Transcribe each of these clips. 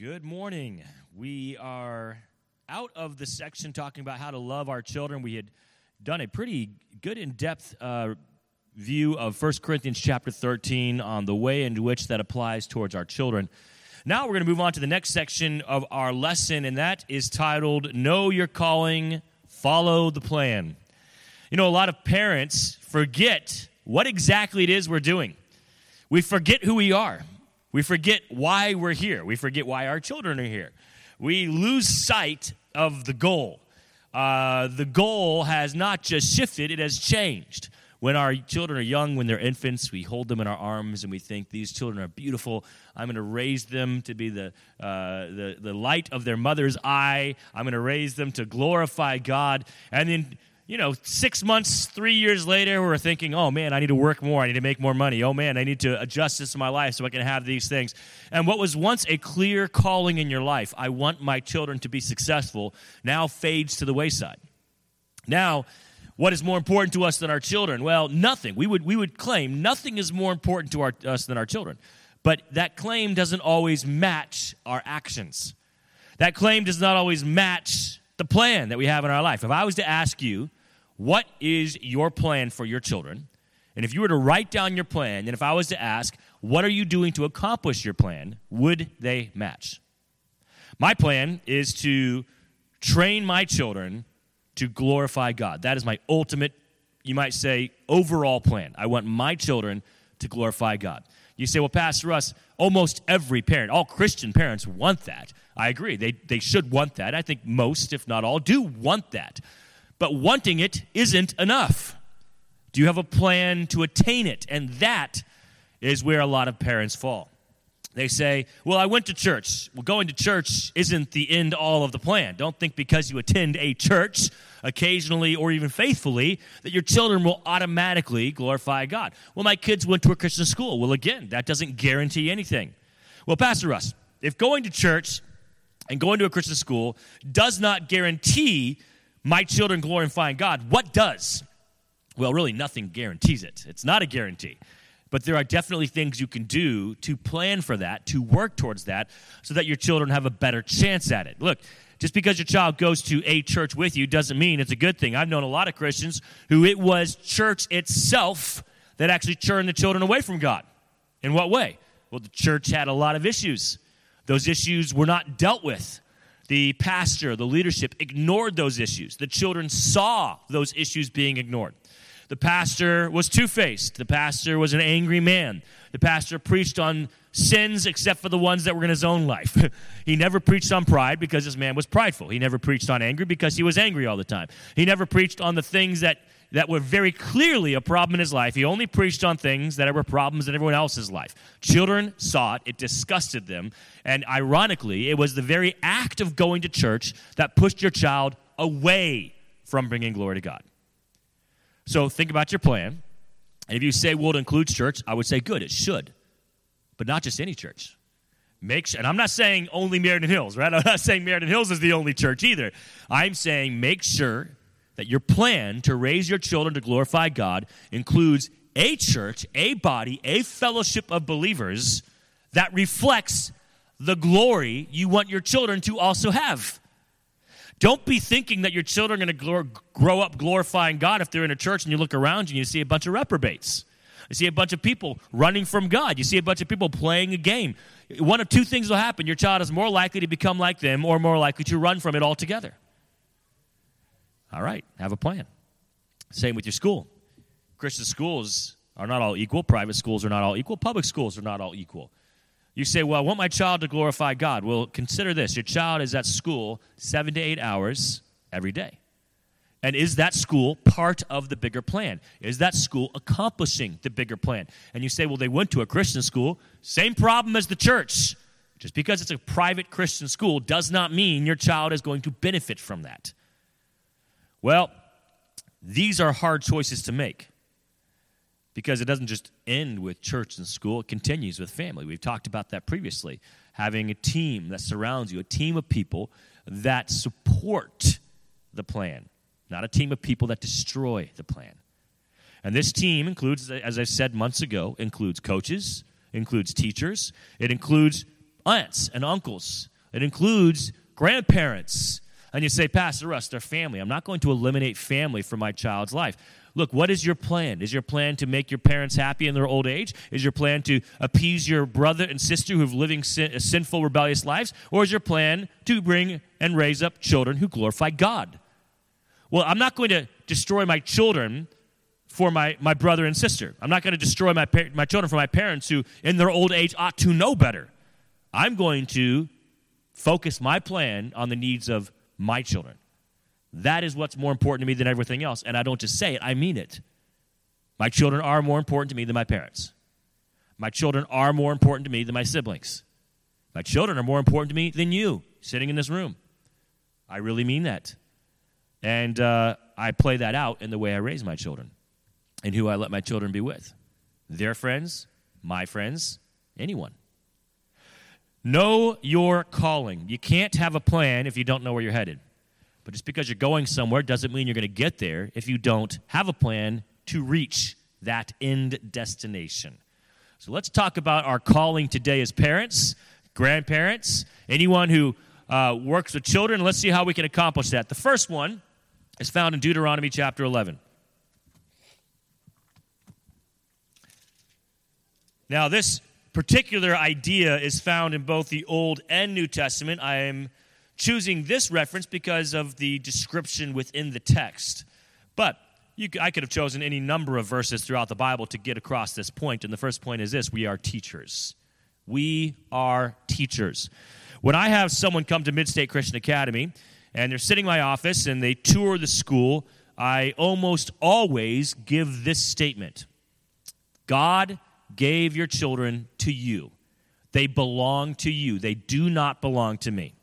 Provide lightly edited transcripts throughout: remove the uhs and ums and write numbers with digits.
Good morning. We are out of the section talking about how to love our children. We had done a pretty good in-depth view of First Corinthians chapter 13 on the way in which that applies towards our children. Now we're going to move on to the next section of our lesson, and that is titled, Know Your Calling, Follow the Plan. You know, a lot of parents forget what exactly it is we're doing. We forget who we are. We forget why we're here. We forget why our children are here. We lose sight of the goal. The goal has not just shifted, it has changed. When our children are young, when they're infants, we hold them in our arms and we think, these children are beautiful. I'm going to raise them to be the light of their mother's eye. I'm going to raise them to glorify God. And then, 6 months, 3 years later, we're thinking, oh, man, I need to work more. I need to make more money. Oh, man, I need to adjust this to my life so I can have these things. And what was once a clear calling in your life, I want my children to be successful, now fades to the wayside. Now, what is more important to us than our children? Well, nothing. We would claim nothing is more important to us than our children. But that claim doesn't always match our actions. That claim does not always match the plan that we have in our life. If I was to ask you, what is your plan for your children? And if you were to write down your plan, and if I was to ask, what are you doing to accomplish your plan, would they match? My plan is to train my children to glorify God. That is my ultimate, you might say, overall plan. I want my children to glorify God. You say, well, Pastor Russ, almost every parent, all Christian parents want that. I agree. They should want that. I think most, if not all, do want that. But wanting it isn't enough. Do you have a plan to attain it? And that is where a lot of parents fall. They say, well, I went to church. Well, going to church isn't the end all of the plan. Don't think because you attend a church occasionally or even faithfully that your children will automatically glorify God. Well, my kids went to a Christian school. Well, again, that doesn't guarantee anything. Well, Pastor Russ, if going to church and going to a Christian school does not guarantee my children glorifying God, what does? Well, really, nothing guarantees it. It's not a guarantee. But there are definitely things you can do to plan for that, to work towards that, so that your children have a better chance at it. Look, just because your child goes to a church with you doesn't mean it's a good thing. I've known a lot of Christians who it was church itself that actually turned the children away from God. In what way? Well, the church had a lot of issues. Those issues were not dealt with. The pastor, the leadership ignored those issues. The children saw those issues being ignored. The pastor was two-faced. The pastor was an angry man. The pastor preached on sins except for the ones that were in his own life. He never preached on pride because this man was prideful. He never preached on anger because he was angry all the time. He never preached on the things that were very clearly a problem in his life. He only preached on things that were problems in everyone else's life. Children saw it. It disgusted them. And ironically, it was the very act of going to church that pushed your child away from bringing glory to God. So think about your plan. And if you say, well, it includes church, I would say, good, it should. But not just any church. Make sure, and I'm not saying only Meriden Hills, right? I'm not saying Meriden Hills is the only church either. I'm saying make sure that your plan to raise your children to glorify God includes a church, a body, a fellowship of believers that reflects the glory you want your children to also have. Don't be thinking that your children are going to grow up glorifying God if they're in a church and you look around you and you see a bunch of reprobates. You see a bunch of people running from God. You see a bunch of people playing a game. One of two things will happen. Your child is more likely to become like them or more likely to run from it altogether. All right, have a plan. Same with your school. Christian schools are not all equal. Private schools are not all equal. Public schools are not all equal. You say, well, I want my child to glorify God. Well, consider this. Your child is at school 7 to 8 hours every day. And is that school part of the bigger plan? Is that school accomplishing the bigger plan? And you say, well, they went to a Christian school. Same problem as the church. Just because it's a private Christian school does not mean your child is going to benefit from that. Well, these are hard choices to make. Because it doesn't just end with church and school, it continues with family. We've talked about that previously. Having a team that surrounds you, a team of people that support the plan, not a team of people that destroy the plan. And this team includes, as I said months ago, includes coaches, includes teachers, it includes aunts and uncles. It includes grandparents. And you say, Pastor Russ, they're family. I'm not going to eliminate family from my child's life. Look, what is your plan? Is your plan to make your parents happy in their old age? Is your plan to appease your brother and sister who are living sinful, rebellious lives? Or is your plan to bring and raise up children who glorify God? Well, I'm not going to destroy my children for my brother and sister. I'm not going to destroy my children for my parents who, in their old age, ought to know better. I'm going to focus my plan on the needs of my children. That is what's more important to me than everything else. And I don't just say it, I mean it. My children are more important to me than my parents. My children are more important to me than my siblings. My children are more important to me than you, sitting in this room. I really mean that. And I play that out in the way I raise my children and who I let my children be with. Their friends, my friends, anyone. Know your calling. You can't have a plan if you don't know where you're headed. But just because you're going somewhere doesn't mean you're going to get there if you don't have a plan to reach that end destination. So let's talk about our calling today as parents, grandparents, anyone who works with children. Let's see how we can accomplish that. The first one is found in Deuteronomy chapter 11. Now, this particular idea is found in both the Old and New Testament. I am choosing this reference because of the description within the text. But I could have chosen any number of verses throughout the Bible to get across this point. And the first point is this: we are teachers. We are teachers. When I have someone come to Mid-State Christian Academy, and they're sitting in my office and they tour the school, I almost always give this statement: God gave your children to you. They belong to you. They do not belong to me.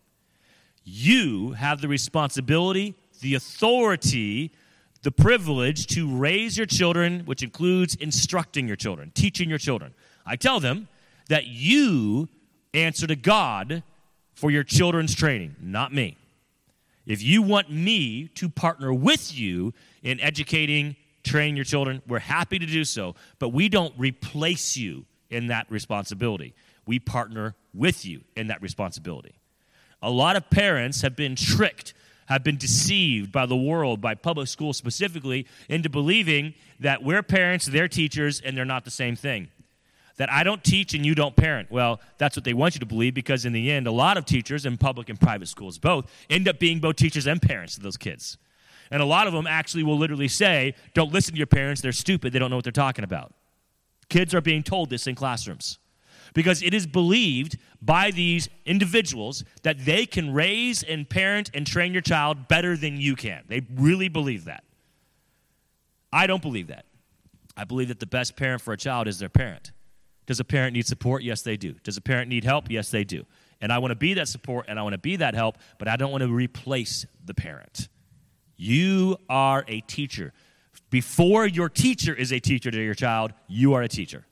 You have the responsibility, the authority, the privilege to raise your children, which includes instructing your children, teaching your children. I tell them that you answer to God for your children's training, not me. If you want me to partner with you in educating, training your children, we're happy to do so, but we don't replace you in that responsibility. We partner with you in that responsibility. A lot of parents have been tricked, have been deceived by the world, by public school specifically, into believing that we're parents, they're teachers, and they're not the same thing. That I don't teach and you don't parent. Well, that's what they want you to believe, because in the end, a lot of teachers in public and private schools both end up being both teachers and parents to those kids. And a lot of them actually will literally say, don't listen to your parents, they're stupid, they don't know what they're talking about. Kids are being told this in classrooms, because it is believed by these individuals that they can raise and parent and train your child better than you can. They really believe that. I don't believe that. I believe that the best parent for a child is their parent. Does a parent need support? Yes, they do. Does a parent need help? Yes, they do. And I want to be that support, and I want to be that help, but I don't want to replace the parent. You are a teacher. Before your teacher is a teacher to your child, you are a teacher.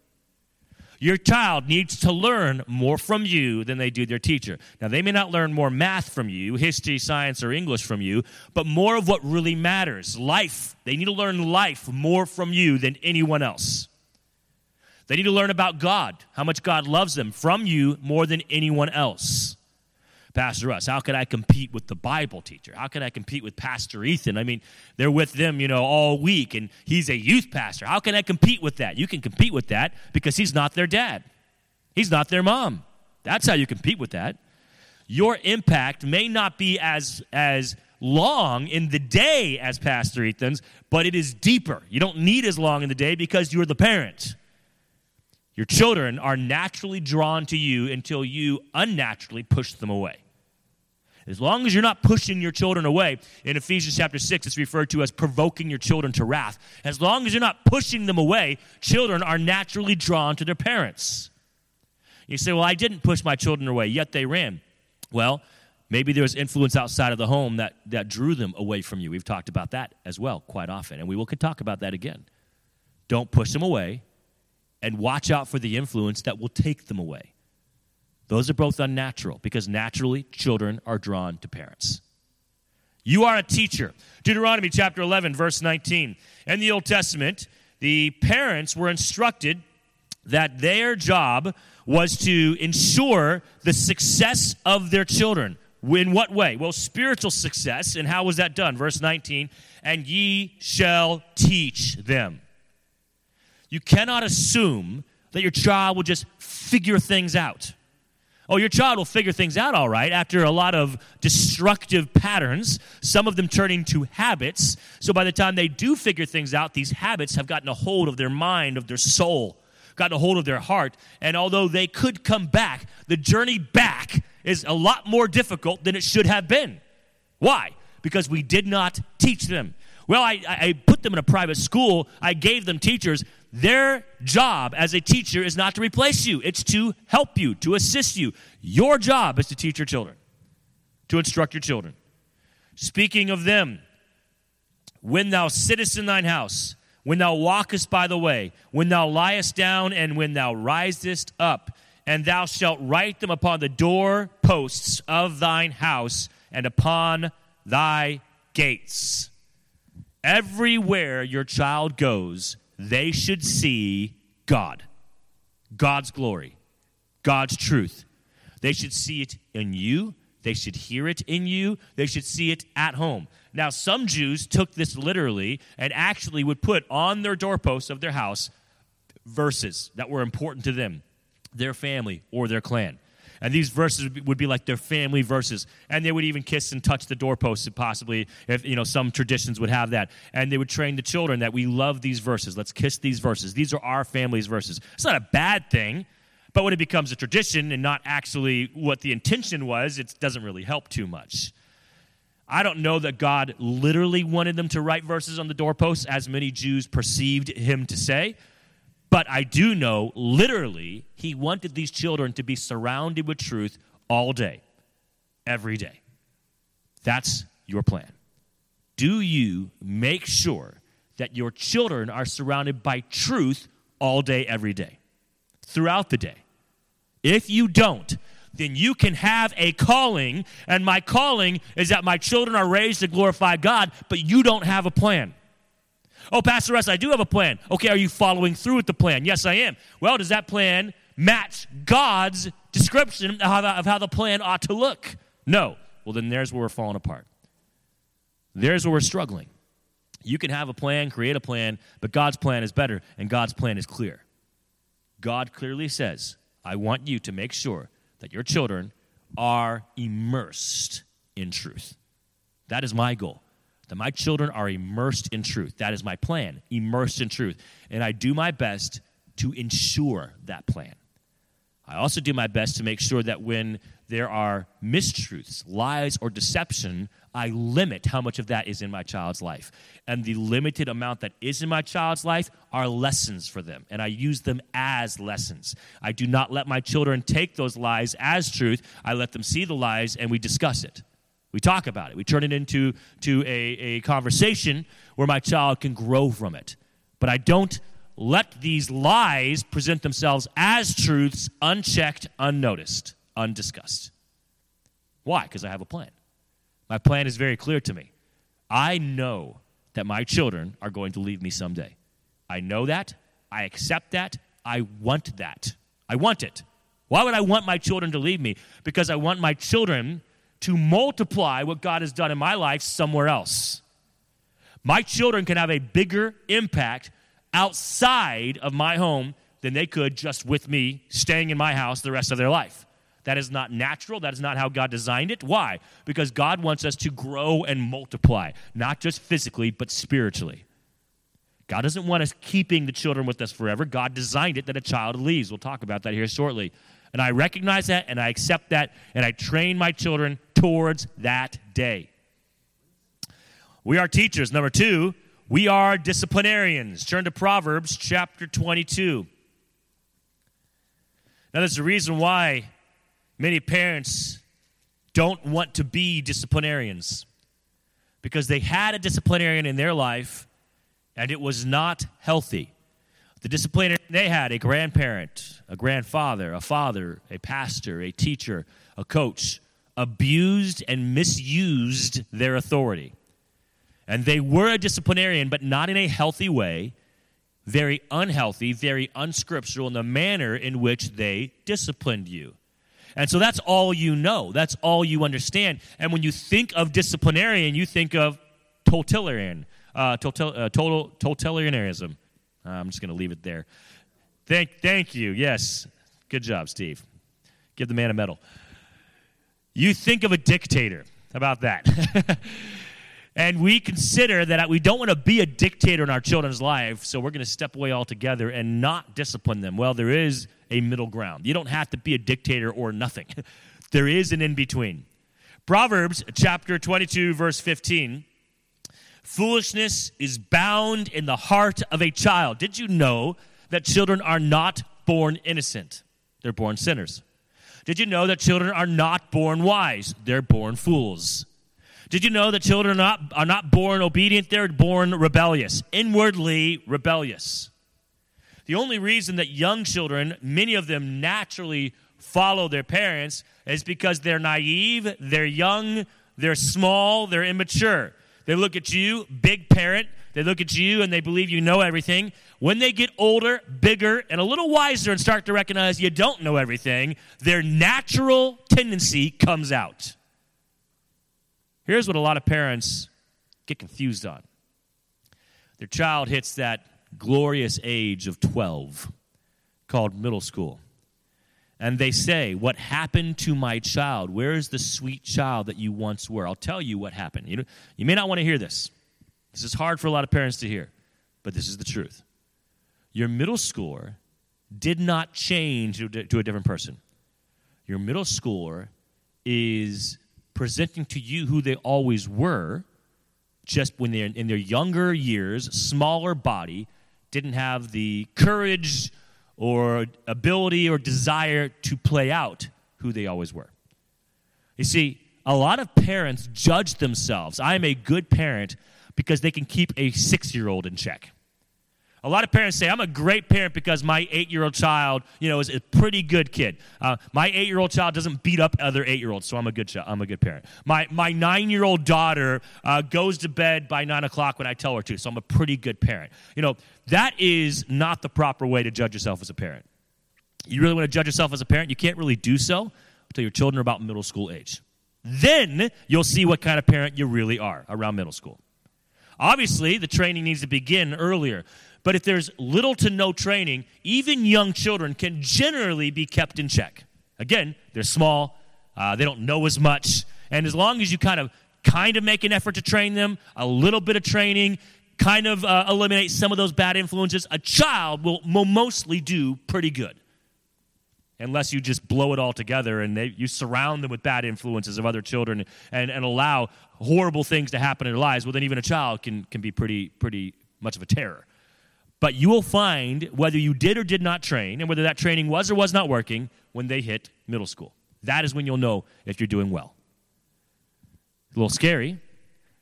Your child needs to learn more from you than they do their teacher. Now, they may not learn more math from you, history, science, or English from you, but more of what really matters, life. They need to learn life more from you than anyone else. They need to learn about God, how much God loves them, from you more than anyone else. Pastor Russ, how could I compete with the Bible teacher? How could I compete with Pastor Ethan? I mean, they're with them, all week, and he's a youth pastor. How can I compete with that? You can compete with that because he's not their dad. He's not their mom. That's how you compete with that. Your impact may not be as long in the day as Pastor Ethan's, but it is deeper. You don't need as long in the day because you're the parent. Your children are naturally drawn to you until you unnaturally push them away. As long as you're not pushing your children away, in Ephesians chapter 6, it's referred to as provoking your children to wrath. As long as you're not pushing them away, children are naturally drawn to their parents. You say, well, I didn't push my children away, yet they ran. Well, maybe there was influence outside of the home that drew them away from you. We've talked about that as well quite often, and we will talk about that again. Don't push them away, and watch out for the influence that will take them away. Those are both unnatural, because naturally children are drawn to parents. You are a teacher. Deuteronomy chapter 11, verse 19. In the Old Testament, the parents were instructed that their job was to ensure the success of their children. In what way? Well, spiritual success. And how was that done? Verse 19, and ye shall teach them. You cannot assume that your child will just figure things out. Oh, your child will figure things out all right after a lot of destructive patterns, some of them turning into habits. So by the time they do figure things out, these habits have gotten a hold of their mind, of their soul, gotten a hold of their heart. And although they could come back, the journey back is a lot more difficult than it should have been. Why? Because we did not teach them. Well, I put them in a private school. I gave them teachers. Their job as a teacher is not to replace you. It's to help you, to assist you. Your job is to teach your children, to instruct your children. Speaking of them, when thou sittest in thine house, when thou walkest by the way, when thou liest down, and when thou risest up, and thou shalt write them upon the doorposts of thine house and upon thy gates. Everywhere your child goes, they should see God, God's glory, God's truth. They should see it in you. They should hear it in you. They should see it at home. Now, some Jews took this literally and actually would put on their doorposts of their house verses that were important to them, their family, or their clan. And these verses would be like their family verses. And they would even kiss and touch the doorposts, possibly, if you know, some traditions would have that. And they would train the children that we love these verses. Let's kiss these verses. These are our family's verses. It's not a bad thing, but when it becomes a tradition and not actually what the intention was, it doesn't really help too much. I don't know that God literally wanted them to write verses on the doorposts, as many Jews perceived him to say. But I do know, literally, he wanted these children to be surrounded with truth all day, every day. That's your plan. Do you make sure that your children are surrounded by truth all day, every day, throughout the day? If you don't, then you can have a calling, and my calling is that my children are raised to glorify God, but you don't have a plan. Oh, Pastor Russ, I do have a plan. Okay, are you following through with the plan? Yes, I am. Well, does that plan match God's description of how the plan ought to look? No. Well, then there's where we're falling apart. There's where we're struggling. You can have a plan, create a plan, but God's plan is better, and God's plan is clear. God clearly says, I want you to make sure that your children are immersed in truth. That is my goal. That my children are immersed in truth. That is my plan, immersed in truth. And I do my best to ensure that plan. I also do my best to make sure that when there are mistruths, lies, or deception, I limit how much of that is in my child's life. And the limited amount that is in my child's life are lessons for them, and I use them as lessons. I do not let my children take those lies as truth. I let them see the lies, and we discuss it. We talk about it. We turn it into a conversation where my child can grow from it. But I don't let these lies present themselves as truths unchecked, unnoticed, undiscussed. Why? Because I have a plan. My plan is very clear to me. I know that my children are going to leave me someday. I know that. I accept that. I want that. I want it. Why would I want my children to leave me? Because I want my children to multiply what God has done in my life somewhere else. My children can have a bigger impact outside of my home than they could just with me staying in my house the rest of their life. That is not natural. That is not how God designed it. Why? Because God wants us to grow and multiply, not just physically, but spiritually. God doesn't want us keeping the children with us forever. God designed it that a child leaves. We'll talk about that here shortly. And I recognize that, and I accept that, and I train my children towards that day. We are teachers. Number two, we are disciplinarians. Turn to Proverbs chapter 22. Now, there's a reason why many parents don't want to be disciplinarians, because they had a disciplinarian in their life, and it was not healthy. The disciplinarian they had, a grandparent, a grandfather, a father, a pastor, a teacher, a coach, abused and misused their authority. And they were a disciplinarian, but not in a healthy way. very unhealthy, very unscriptural in the manner in which they disciplined you. And so that's all you know. That's all you understand. And when you think of disciplinarian, you think of totalitarianism. I'm just going to leave it there. Thank you. Yes. Good job, Steve. Give the man a medal. You think of a dictator. How about that? And we consider that we don't want to be a dictator in our children's life, so we're going to step away altogether and not discipline them. Well, there is a middle ground. You don't have to be a dictator or nothing. There is an in-between. Proverbs chapter 22, verse 15. Foolishness is bound in the heart of a child. Did you know that children are not born innocent? They're born sinners. Did you know that children are not born wise? They're born fools. Did you know that children are not born obedient? They're born rebellious, inwardly rebellious. The only reason that young children, many of them naturally follow their parents, is because they're naive, they're young, they're small, they're immature. They look at you, big parent, they look at you and they believe you know everything. When they get older, bigger, and a little wiser and start to recognize you don't know everything, their natural tendency comes out. Here's what a lot of parents get confused on. Their child hits that glorious age of 12, called middle school. And they say, what happened to my child? Where is the sweet child that you once were? I'll tell you what happened. You may not want to hear this. This is hard for a lot of parents to hear, but this is the truth. Your middle schooler did not change to a different person. Your middle schooler is presenting to you who they always were, just when they're in their younger years, smaller body, didn't have the courage or ability or desire to play out who they always were. You see, a lot of parents judge themselves. I am a good parent because they can keep a 6-year-old in check. A lot of parents say, I'm a great parent because my 8-year-old child, is a pretty good kid. My 8-year-old child doesn't beat up other 8-year-olds, so I'm a good child. I'm a good parent. My 9-year-old daughter goes to bed by 9 o'clock when I tell her to, so I'm a pretty good parent. That is not the proper way to judge yourself as a parent. You really want to judge yourself as a parent? You can't really do so until your children are about middle school age. Then you'll see what kind of parent you really are around middle school. Obviously, the training needs to begin earlier. But if there's little to no training, even young children can generally be kept in check. Again, they're small, they don't know as much, and as long as you kind of make an effort to train them, a little bit of training, eliminate some of those bad influences, a child will mostly do pretty good. Unless you just blow it all together and you surround them with bad influences of other children and allow horrible things to happen in their lives, well, then even a child can be pretty much of a terror. But you will find whether you did or did not train and whether that training was or was not working when they hit middle school. That is when you'll know if you're doing well. A little scary.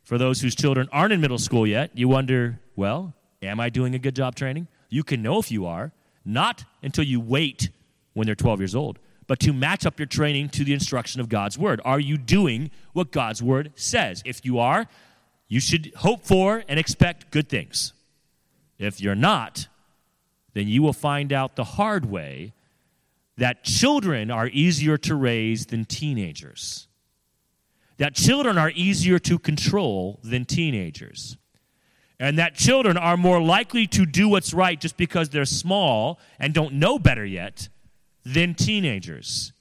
For those whose children aren't in middle school yet, you wonder, well, am I doing a good job training? You can know if you are, not until you wait when they're 12 years old, but to match up your training to the instruction of God's Word. Are you doing what God's Word says? If you are, you should hope for and expect good things. If you're not, then you will find out the hard way that children are easier to raise than teenagers, that children are easier to control than teenagers, and that children are more likely to do what's right just because they're small and don't know better yet than teenagers.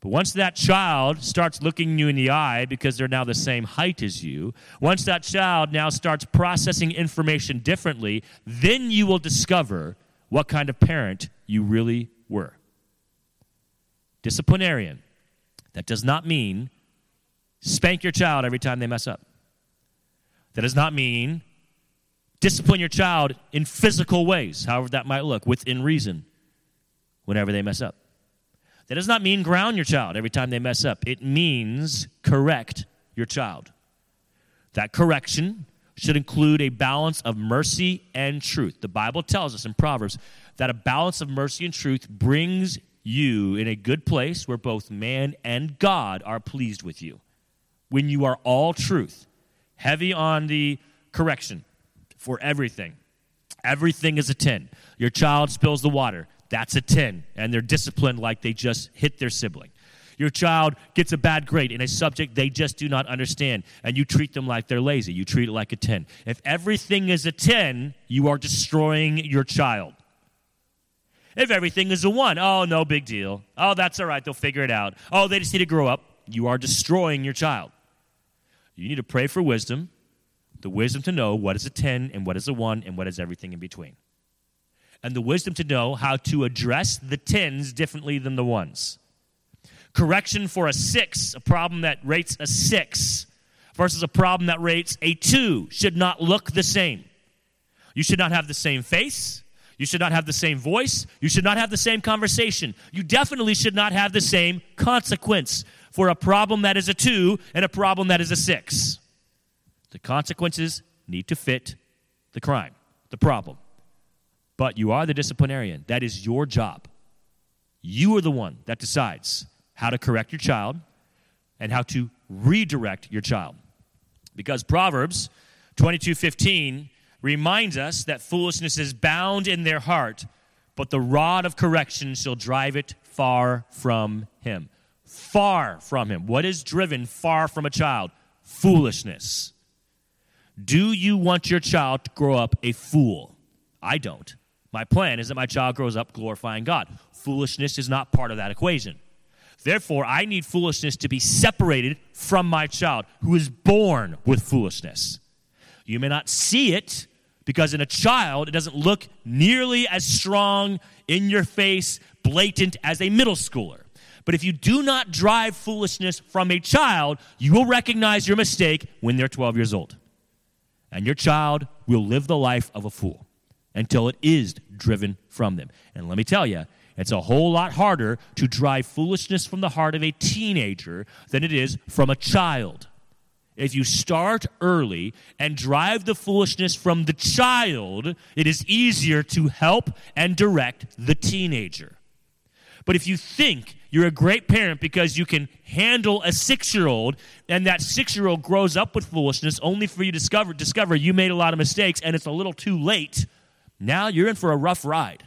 But once that child starts looking you in the eye because they're now the same height as you, once that child now starts processing information differently, then you will discover what kind of parent you really were. Disciplinarian. That does not mean spank your child every time they mess up. That does not mean discipline your child in physical ways, however that might look, within reason, whenever they mess up. That does not mean ground your child every time they mess up. It means correct your child. That correction should include a balance of mercy and truth. The Bible tells us in Proverbs that a balance of mercy and truth brings you in a good place where both man and God are pleased with you. When you are all truth, heavy on the correction for everything, Everything is a 10. Your child spills the water. That's a 10. And they're disciplined like they just hit their sibling. Your child gets a bad grade in a subject they just do not understand, and you treat them like they're lazy. You treat it like a 10. If everything is a 10, you are destroying your child. If everything is a 1, oh, no big deal. Oh, that's all right. They'll figure it out. Oh, they just need to grow up. You are destroying your child. You need to pray for wisdom, the wisdom to know what is a 10 and what is a 1 and what is everything in between, and the wisdom to know how to address the 10s differently than the 1s. Correction for a 6, a problem that rates a 6 versus a problem that rates a 2 should not look the same. You should not have the same face. You should not have the same voice. You should not have the same conversation. You definitely should not have the same consequence for a problem that is a 2 and a problem that is a 6. The consequences need to fit the crime, the problem. But you are the disciplinarian. That is your job. You are the one that decides how to correct your child, and how to redirect your child. Because Proverbs 22:15 reminds us that foolishness is bound in their heart, but the rod of correction shall drive it far from him. Far from him. What is driven far from a child? Foolishness. Do you want your child to grow up a fool? I don't. My plan is that my child grows up glorifying God. Foolishness is not part of that equation. Therefore, I need foolishness to be separated from my child, who is born with foolishness. You may not see it, because in a child, it doesn't look nearly as strong, in your face, blatant as a middle schooler. But if you do not drive foolishness from a child, you will recognize your mistake when they're 12 years old. And your child will live the life of a fool until it is driven from them. And let me tell you, it's a whole lot harder to drive foolishness from the heart of a teenager than it is from a child. If you start early and drive the foolishness from the child, it is easier to help and direct the teenager. But if you think you're a great parent because you can handle a 6-year-old, and that 6-year-old grows up with foolishness only for you to discover you made a lot of mistakes and it's a little too late, now you're in for a rough ride.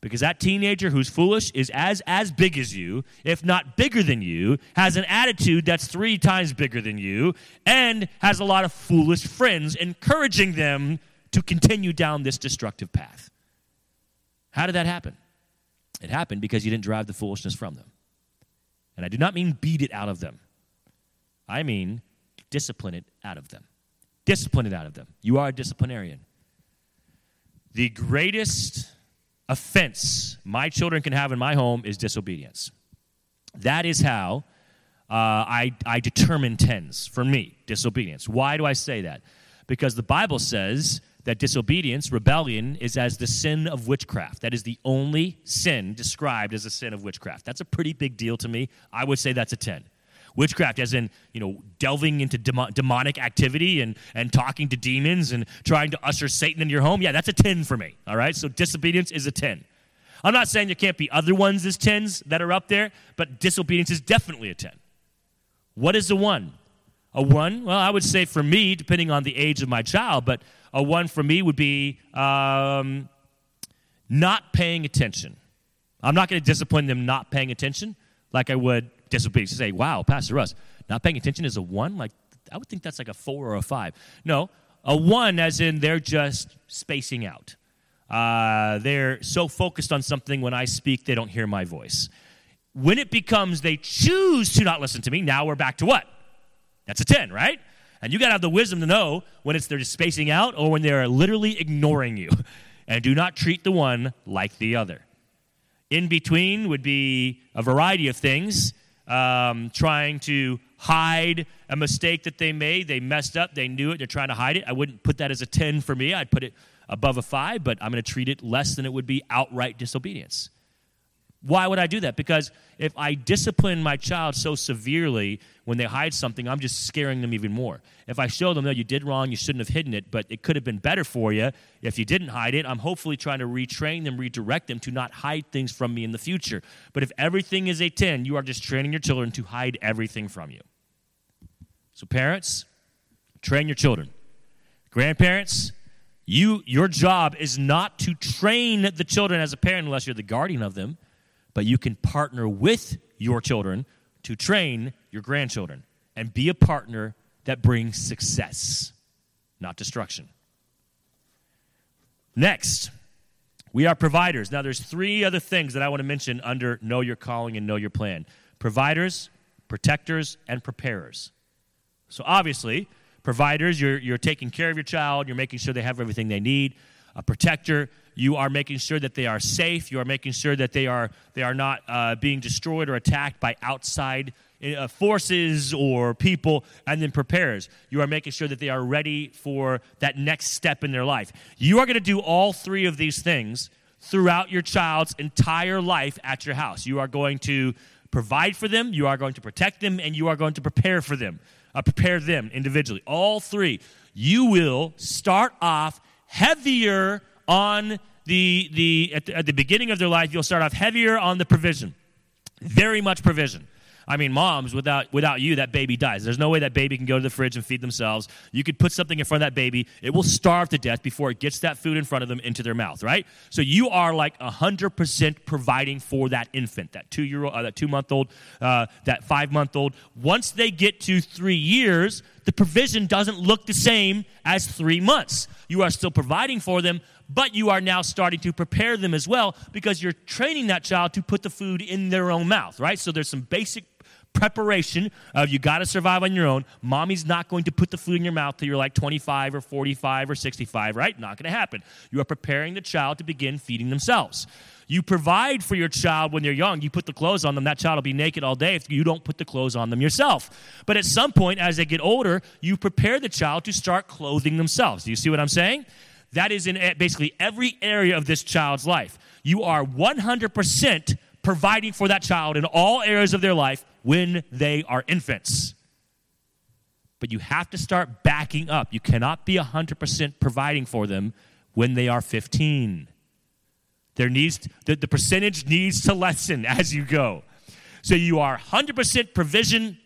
Because that teenager who's foolish is as big as you, if not bigger than you, has an attitude that's 3 times bigger than you, and has a lot of foolish friends encouraging them to continue down this destructive path. How did that happen? It happened because you didn't drive the foolishness from them. And I do not mean beat it out of them. I mean discipline it out of them. Discipline it out of them. You are a disciplinarian. The greatest offense my children can have in my home is disobedience. That is how I determine 10s for me, disobedience. Why do I say that? Because the Bible says that disobedience, rebellion, is as the sin of witchcraft. That is the only sin described as a sin of witchcraft. That's a pretty big deal to me. I would say that's a 10. Witchcraft, as in, delving into demonic activity and talking to demons and trying to usher Satan into your home. Yeah, that's a 10 for me, all right? So disobedience is a 10. I'm not saying there can't be other ones as 10s that are up there, but disobedience is definitely a 10. What is a 1? A 1, well, I would say for me, depending on the age of my child, but a 1 for me would be not paying attention. I'm not going to discipline them not paying attention like I would disobedience. Say, wow, Pastor Russ, not paying attention is a 1? Like, I would think that's like a 4 or a 5. No, a 1 as in they're just spacing out. They're so focused on something when I speak, they don't hear my voice. When it becomes they choose to not listen to me, now we're back to what? That's a 10, right? And you got to have the wisdom to know when it's they're just spacing out or when they're literally ignoring you. And do not treat the one like the other. In between would be a variety of things. Trying to hide a mistake that they made. They messed up. They knew it. They're trying to hide it. I wouldn't put that as a 10 for me. I'd put it above a 5, but I'm going to treat it less than it would be outright disobedience. Why would I do that? Because if I discipline my child so severely when they hide something, I'm just scaring them even more. If I show them, no, you did wrong, you shouldn't have hidden it, but it could have been better for you if you didn't hide it, I'm hopefully trying to retrain them, redirect them to not hide things from me in the future. But if everything is a 10, you are just training your children to hide everything from you. So parents, train your children. Grandparents, Your job is not to train the children as a parent unless you're the guardian of them, but you can partner with your children to train your grandchildren and be a partner that brings success, not destruction. Next, we are providers. Now, there's three other things that I want to mention under Know Your Calling and Know Your Plan. Providers, protectors, and preparers. So obviously, providers, you're taking care of your child. You're making sure they have everything they need. A protector, you are making sure that they are safe. You are making sure that they are not being destroyed or attacked by outside forces or people. And then preparers, you are making sure that they are ready for that next step in their life. You are going to do all three of these things throughout your child's entire life at your house. You are going to provide for them, you are going to protect them, and you are going to prepare for them. Prepare them individually. All three. You will start off heavier on at the beginning of their life. You'll start off heavier on the provision. Very much provision. I mean, moms, without you, that baby dies. There's no way that baby can go to the fridge and feed themselves. You could put something in front of that baby. It will starve to death before it gets that food in front of them into their mouth, right? So you are like 100% providing for that infant, that 2-year-old, that 2-month-old, that 5-month-old. Once they get to 3 years, the provision doesn't look the same as 3 months. You are still providing for them, but you are now starting to prepare them as well because you're training that child to put the food in their own mouth, right? So there's some basic preparation of you got to survive on your own. Mommy's not going to put the food in your mouth till you're like 25 or 45 or 65, right? Not going to happen. You are preparing the child to begin feeding themselves. You provide for your child when they're young. You put the clothes on them. That child will be naked all day if you don't put the clothes on them yourself. But at some point, as they get older, you prepare the child to start clothing themselves. Do you see what I'm saying? That is in basically every area of this child's life. You are 100% providing for that child in all areas of their life when they are infants. But you have to start backing up. You cannot be 100% providing for them when they are 15. The percentage needs to lessen as you go. So you are 100% provision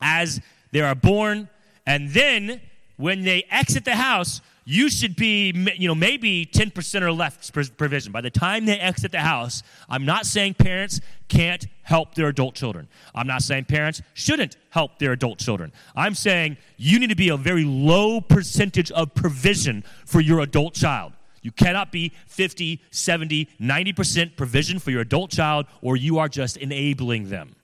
as they are born, and then when they exit the house, you should be, maybe 10% or less provision. By the time they exit the house, I'm not saying parents can't help their adult children. I'm not saying parents shouldn't help their adult children. I'm saying you need to be a very low percentage of provision for your adult child. You cannot be 50, 70, 90% provision for your adult child, or you are just enabling them.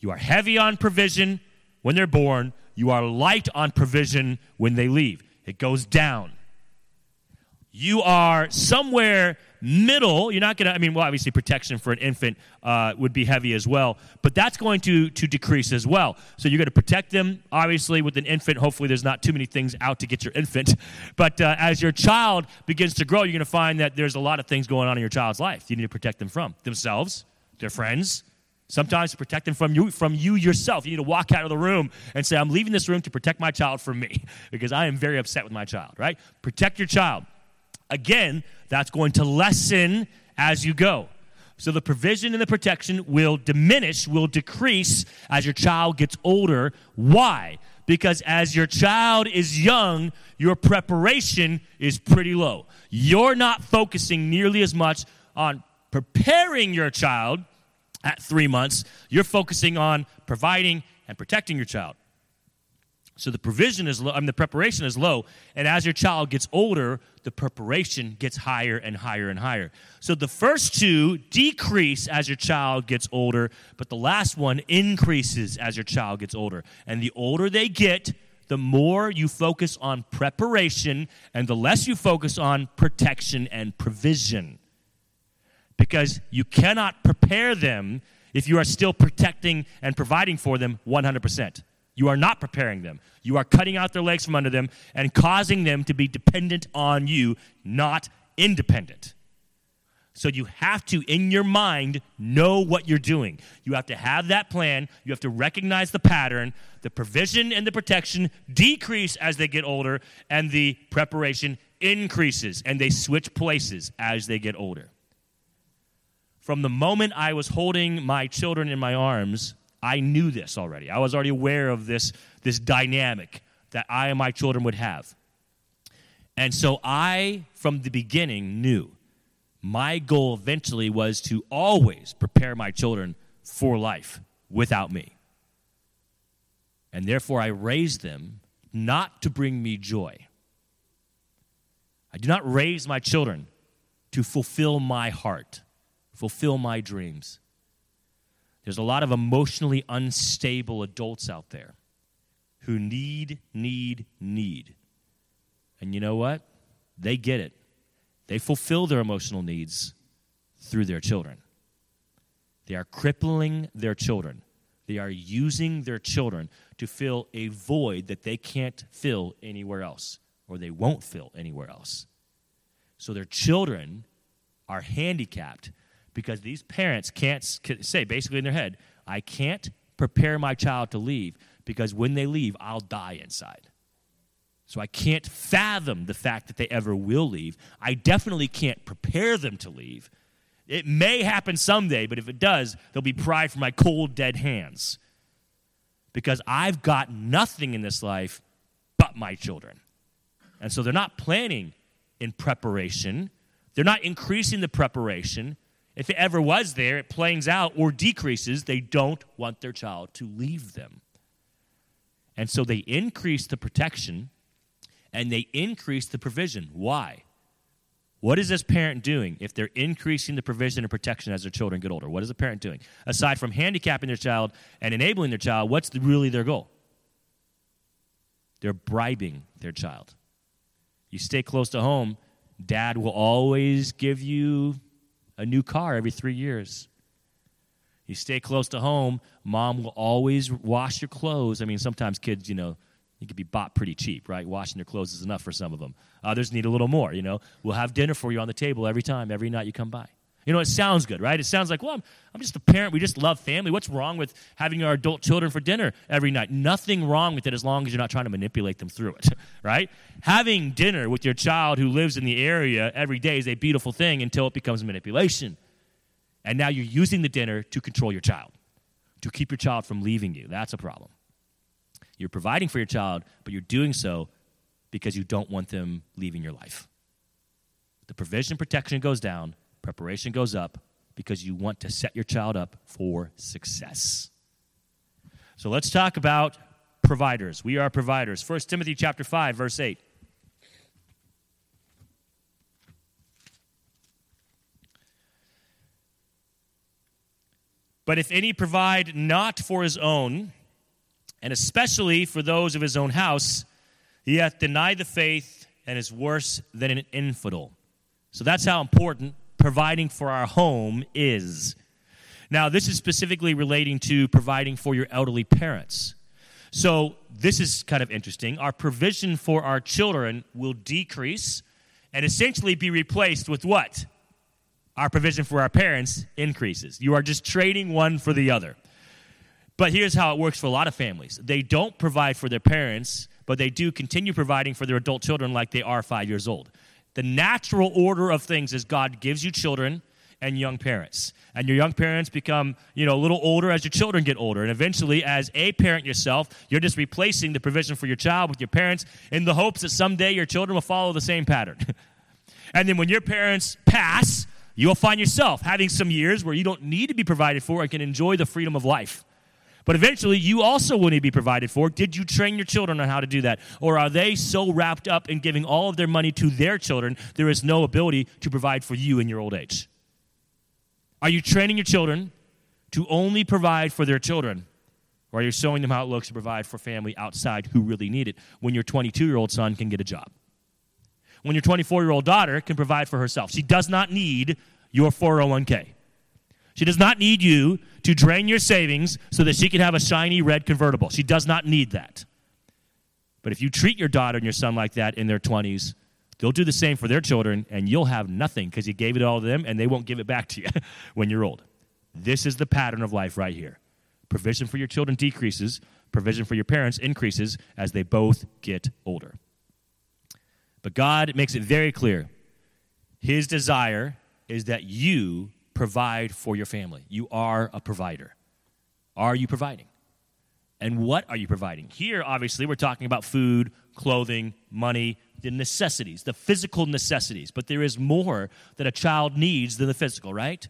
You are heavy on provision when they're born. You are light on provision when they leave. It goes down. You are somewhere middle. You're not going to, obviously protection for an infant would be heavy as well, but that's going to decrease as well. So you're going to protect them, obviously, with an infant. Hopefully there's not too many things out to get your infant. But as your child begins to grow, you're going to find that there's a lot of things going on in your child's life you need to protect them from. Themselves, their friends. Sometimes protect them from you yourself. You need to walk out of the room and say, I'm leaving this room to protect my child from me because I am very upset with my child, right? Protect your child. Again, that's going to lessen as you go. So the provision and the protection will diminish, will decrease as your child gets older. Why? Because as your child is young, your preparation is pretty low. You're not focusing nearly as much on preparing your child. At 3 months, you're focusing on providing and protecting your child. So the provision is low, the preparation is low, and as your child gets older, the preparation gets higher and higher and higher. So the first two decrease as your child gets older, but the last one increases as your child gets older. And the older they get, the more you focus on preparation and the less you focus on protection and provision. Because you cannot prepare them if you are still protecting and providing for them 100%. You are not preparing them. You are cutting out their legs from under them and causing them to be dependent on you, not independent. So you have to, in your mind, know what you're doing. You have to have that plan. You have to recognize the pattern. The provision and the protection decrease as they get older, and the preparation increases, and they switch places as they get older. From the moment I was holding my children in my arms, I knew this already. I was already aware of this dynamic that I and my children would have. And so I, from the beginning, knew my goal eventually was to always prepare my children for life without me. And therefore, I raised them not to bring me joy. I do not raise my children to fulfill my heart, fulfill my dreams. There's a lot of emotionally unstable adults out there who need. And you know what? They get it. They fulfill their emotional needs through their children. They are crippling their children. They are using their children to fill a void that they can't fill anywhere else, or they won't fill anywhere else. So their children are handicapped because these parents can't say, basically in their head, I can't prepare my child to leave because when they leave, I'll die inside. So I can't fathom the fact that they ever will leave. I definitely can't prepare them to leave. It may happen someday, but if it does, they'll be pried from my cold, dead hands because I've got nothing in this life but my children. And so they're not planning in preparation. They're not increasing the preparation. If it ever was there, it planes out or decreases. They don't want their child to leave them. And so they increase the protection and they increase the provision. Why? What is this parent doing if they're increasing the provision and protection as their children get older? What is the parent doing? Aside from handicapping their child and enabling their child, what's really their goal? They're bribing their child. You stay close to home, dad will always give you a new car every 3 years. You stay close to home, mom will always wash your clothes. I mean, sometimes kids, you could be bought pretty cheap, right? Washing their clothes is enough for some of them. Others need a little more, We'll have dinner for you on the table every time, every night you come by. It sounds good, right? It sounds like, well, I'm just a parent. We just love family. What's wrong with having our adult children for dinner every night? Nothing wrong with it as long as you're not trying to manipulate them through it, right? Having dinner with your child who lives in the area every day is a beautiful thing until it becomes manipulation. And now you're using the dinner to control your child, to keep your child from leaving you. That's a problem. You're providing for your child, but you're doing so because you don't want them leaving your life. The provision protection goes down. Preparation goes up because you want to set your child up for success. So let's talk about providers. We are providers. First Timothy chapter 5, verse 8. But if any provide not for his own, and especially for those of his own house, he hath denied the faith and is worse than an infidel. So that's how important providing for our home is. Now, this is specifically relating to providing for your elderly parents. So this is kind of interesting. Our provision for our children will decrease and essentially be replaced with what? Our provision for our parents increases. You are just trading one for the other. But here's how it works for a lot of families. They don't provide for their parents, but they do continue providing for their adult children like they are 5 years old. The natural order of things is God gives you children and young parents. And your young parents become, a little older as your children get older. And eventually, as a parent yourself, you're just replacing the provision for your child with your parents in the hopes that someday your children will follow the same pattern. And then when your parents pass, you'll find yourself having some years where you don't need to be provided for and can enjoy the freedom of life. But eventually, you also will need to be provided for. Did you train your children on how to do that? Or are they so wrapped up in giving all of their money to their children, there is no ability to provide for you in your old age? Are you training your children to only provide for their children? Or are you showing them how it looks to provide for family outside who really need it when your 22-year-old son can get a job? When your 24-year-old daughter can provide for herself. She does not need your 401k. She does not need you to drain your savings so that she can have a shiny red convertible. She does not need that. But if you treat your daughter and your son like that in their 20s, they'll do the same for their children, and you'll have nothing because you gave it all to them, and they won't give it back to you when you're old. This is the pattern of life right here. Provision for your children decreases. Provision for your parents increases as they both get older. But God makes it very clear. His desire is that you provide for your family. You are a provider. Are you providing? And what are you providing? Here, obviously, we're talking about food, clothing, money, the necessities, the physical necessities. But there is more that a child needs than the physical, right?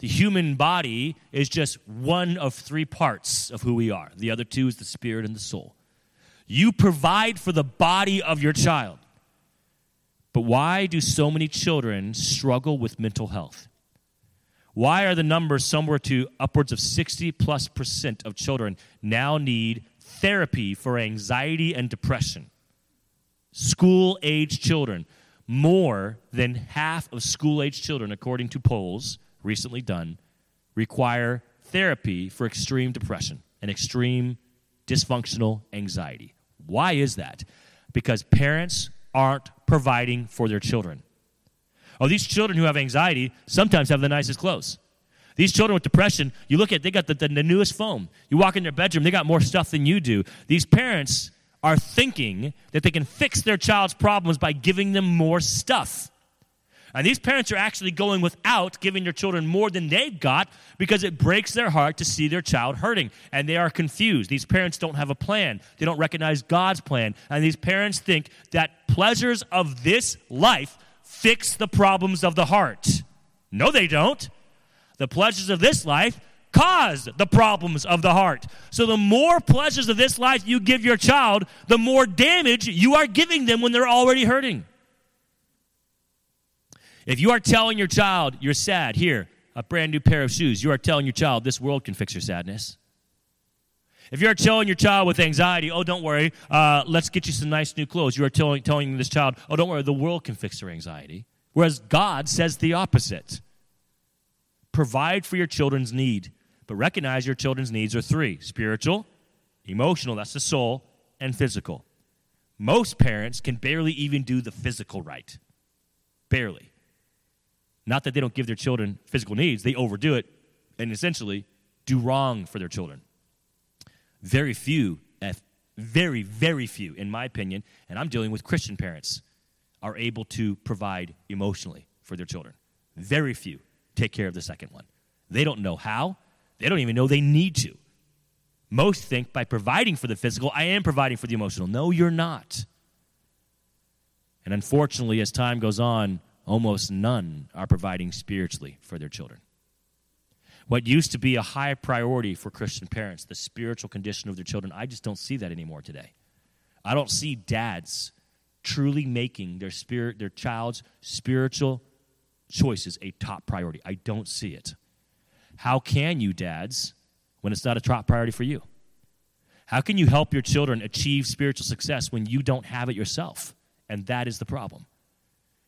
The human body is just one of three parts of who we are. The other two is the spirit and the soul. You provide for the body of your child. But why do so many children struggle with mental health? Why are the numbers somewhere to upwards of 60+% of children now need therapy for anxiety and depression? School-age children, more than half of school-age children, according to polls recently done, require therapy for extreme depression and extreme dysfunctional anxiety. Why is that? Because parents aren't providing for their children. Oh, these children who have anxiety sometimes have the nicest clothes. These children with depression, you look at, they got the newest phone. You walk in their bedroom, they got more stuff than you do. These parents are thinking that they can fix their child's problems by giving them more stuff. And these parents are actually going without giving their children more than they've got because it breaks their heart to see their child hurting. And they are confused. These parents don't have a plan. They don't recognize God's plan. And these parents think that pleasures of this life fix the problems of the heart. No, they don't. The pleasures of this life cause the problems of the heart. So the more pleasures of this life you give your child, the more damage you are giving them when they're already hurting. If you are telling your child you're sad, here, a brand new pair of shoes, you are telling your child this world can fix your sadness. If you are telling your child with anxiety, oh, don't worry, let's get you some nice new clothes, you are telling this child, oh, don't worry, the world can fix their anxiety. Whereas God says the opposite. Provide for your children's need, but recognize your children's needs are three: spiritual, emotional, that's the soul, and physical. Most parents can barely even do the physical right. Barely. Not that they don't give their children physical needs. They overdo it and essentially do wrong for their children. Very few, in my opinion, and I'm dealing with Christian parents, are able to provide emotionally for their children. Very few take care of the second one. They don't know how. They don't even know they need to. Most think by providing for the physical, I am providing for the emotional. No, you're not. And unfortunately, as time goes on, almost none are providing spiritually for their children. What used to be a high priority for Christian parents, the spiritual condition of their children, I just don't see that anymore today. I don't see dads truly making their child's spiritual choices a top priority. I don't see it. How can you, dads, when it's not a top priority for you? How can you help your children achieve spiritual success when you don't have it yourself? And that is the problem.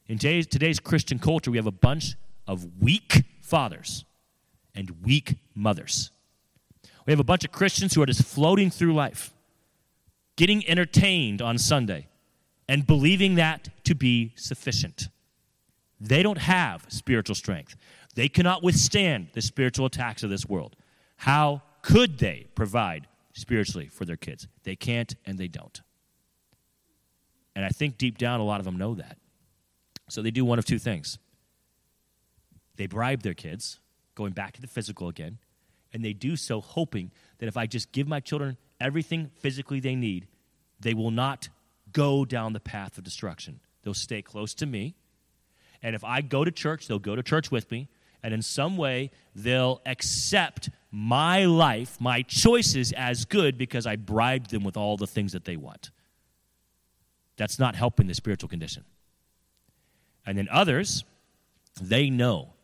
In today's Christian culture, we have a bunch of weak fathers and weak mothers. We have a bunch of Christians who are just floating through life, getting entertained on Sunday, and believing that to be sufficient. They don't have spiritual strength. They cannot withstand the spiritual attacks of this world. How could they provide spiritually for their kids? They can't and they don't. And I think deep down a lot of them know that. So they do one of two things. They bribe their kids, going back to the physical again, and they do so hoping that if I just give my children everything physically they need, they will not go down the path of destruction. They'll stay close to me, and if I go to church, they'll go to church with me, and in some way, they'll accept my life, my choices as good because I bribed them with all the things that they want. That's not helping the spiritual condition. And then others, they know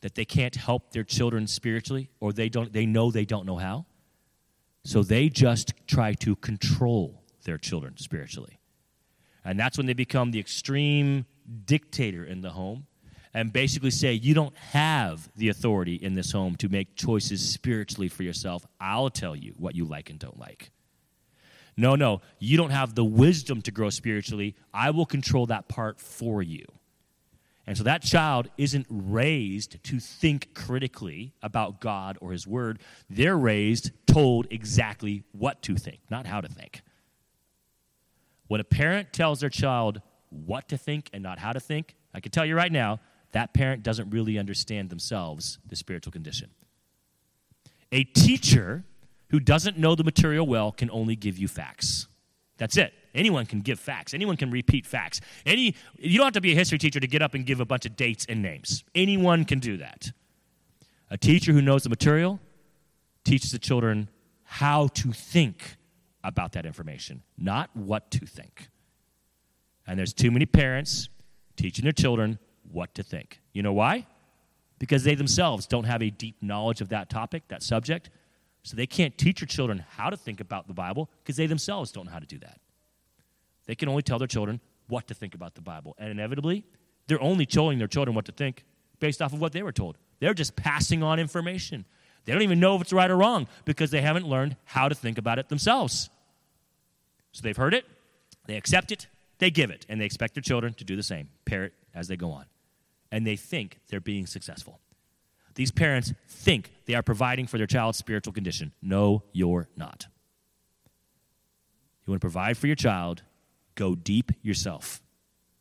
that they can't help their children spiritually, or they know how. So they just try to control their children spiritually. And that's when they become the extreme dictator in the home and basically say, you don't have the authority in this home to make choices spiritually for yourself. I'll tell you what you like and don't like. No, you don't have the wisdom to grow spiritually. I will control that part for you. And so that child isn't raised to think critically about God or His Word. They're raised, told exactly what to think, not how to think. When a parent tells their child what to think and not how to think, I can tell you right now, that parent doesn't really understand themselves, the spiritual condition. A teacher who doesn't know the material well can only give you facts. That's it. Anyone can give facts. Anyone can repeat facts. You don't have to be a history teacher to get up and give a bunch of dates and names. Anyone can do that. A teacher who knows the material teaches the children how to think about that information, not what to think. And there's too many parents teaching their children what to think. You know why? Because they themselves don't have a deep knowledge of that topic, that subject. So they can't teach your children how to think about the Bible because they themselves don't know how to do that. They can only tell their children what to think about the Bible. And inevitably, they're only telling their children what to think based off of what they were told. They're just passing on information. They don't even know if it's right or wrong because they haven't learned how to think about it themselves. So they've heard it, they accept it, they give it, and they expect their children to do the same, parrot as they go on. And they think they're being successful. These parents think they are providing for their child's spiritual condition. No, you're not. You want to provide for your child, go deep yourself.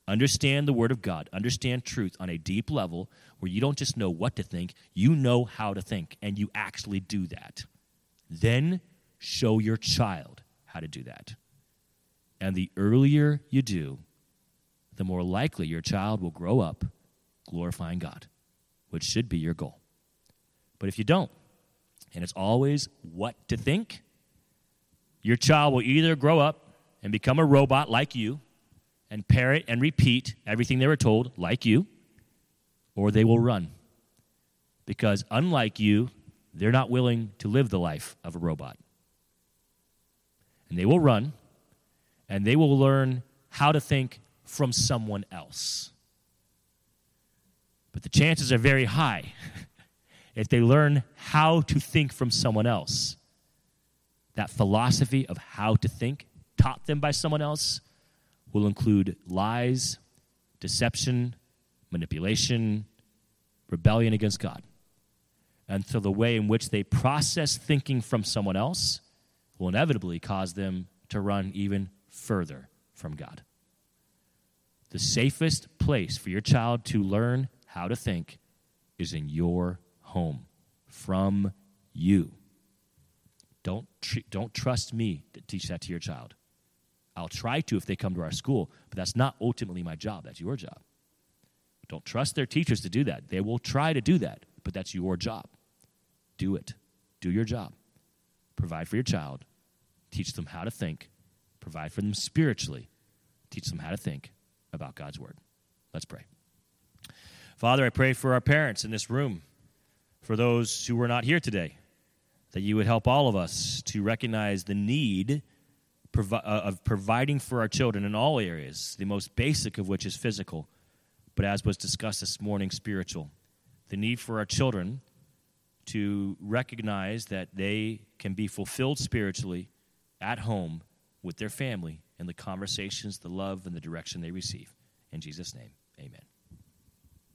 Understand the Word of God. Understand truth on a deep level where you don't just know what to think, you know how to think, and you actually do that. Then show your child how to do that. And the earlier you do, the more likely your child will grow up glorifying God, which should be your goal. But if you don't, and it's always what to think, your child will either grow up and become a robot like you, and parrot and repeat everything they were told, like you, or they will run. Because unlike you, they're not willing to live the life of a robot. And they will run, and they will learn how to think from someone else. But the chances are very high if they learn how to think from someone else. That philosophy of how to think taught them by someone else will include lies, deception, manipulation, rebellion against God. And so the way in which they process thinking from someone else will inevitably cause them to run even further from God. The safest place for your child to learn how to think is in your home, from you. Don't trust me to teach that to your child. I'll try to if they come to our school, but that's not ultimately my job. That's your job. Don't trust their teachers to do that. They will try to do that, but that's your job. Do it. Do your job. Provide for your child. Teach them how to think. Provide for them spiritually. Teach them how to think about God's Word. Let's pray. Father, I pray for our parents in this room, for those who were not here today, that you would help all of us to recognize the need of providing for our children in all areas, the most basic of which is physical, but as was discussed this morning, spiritual. The need for our children to recognize that they can be fulfilled spiritually at home with their family in the conversations, the love, and the direction they receive. In Jesus' name, amen.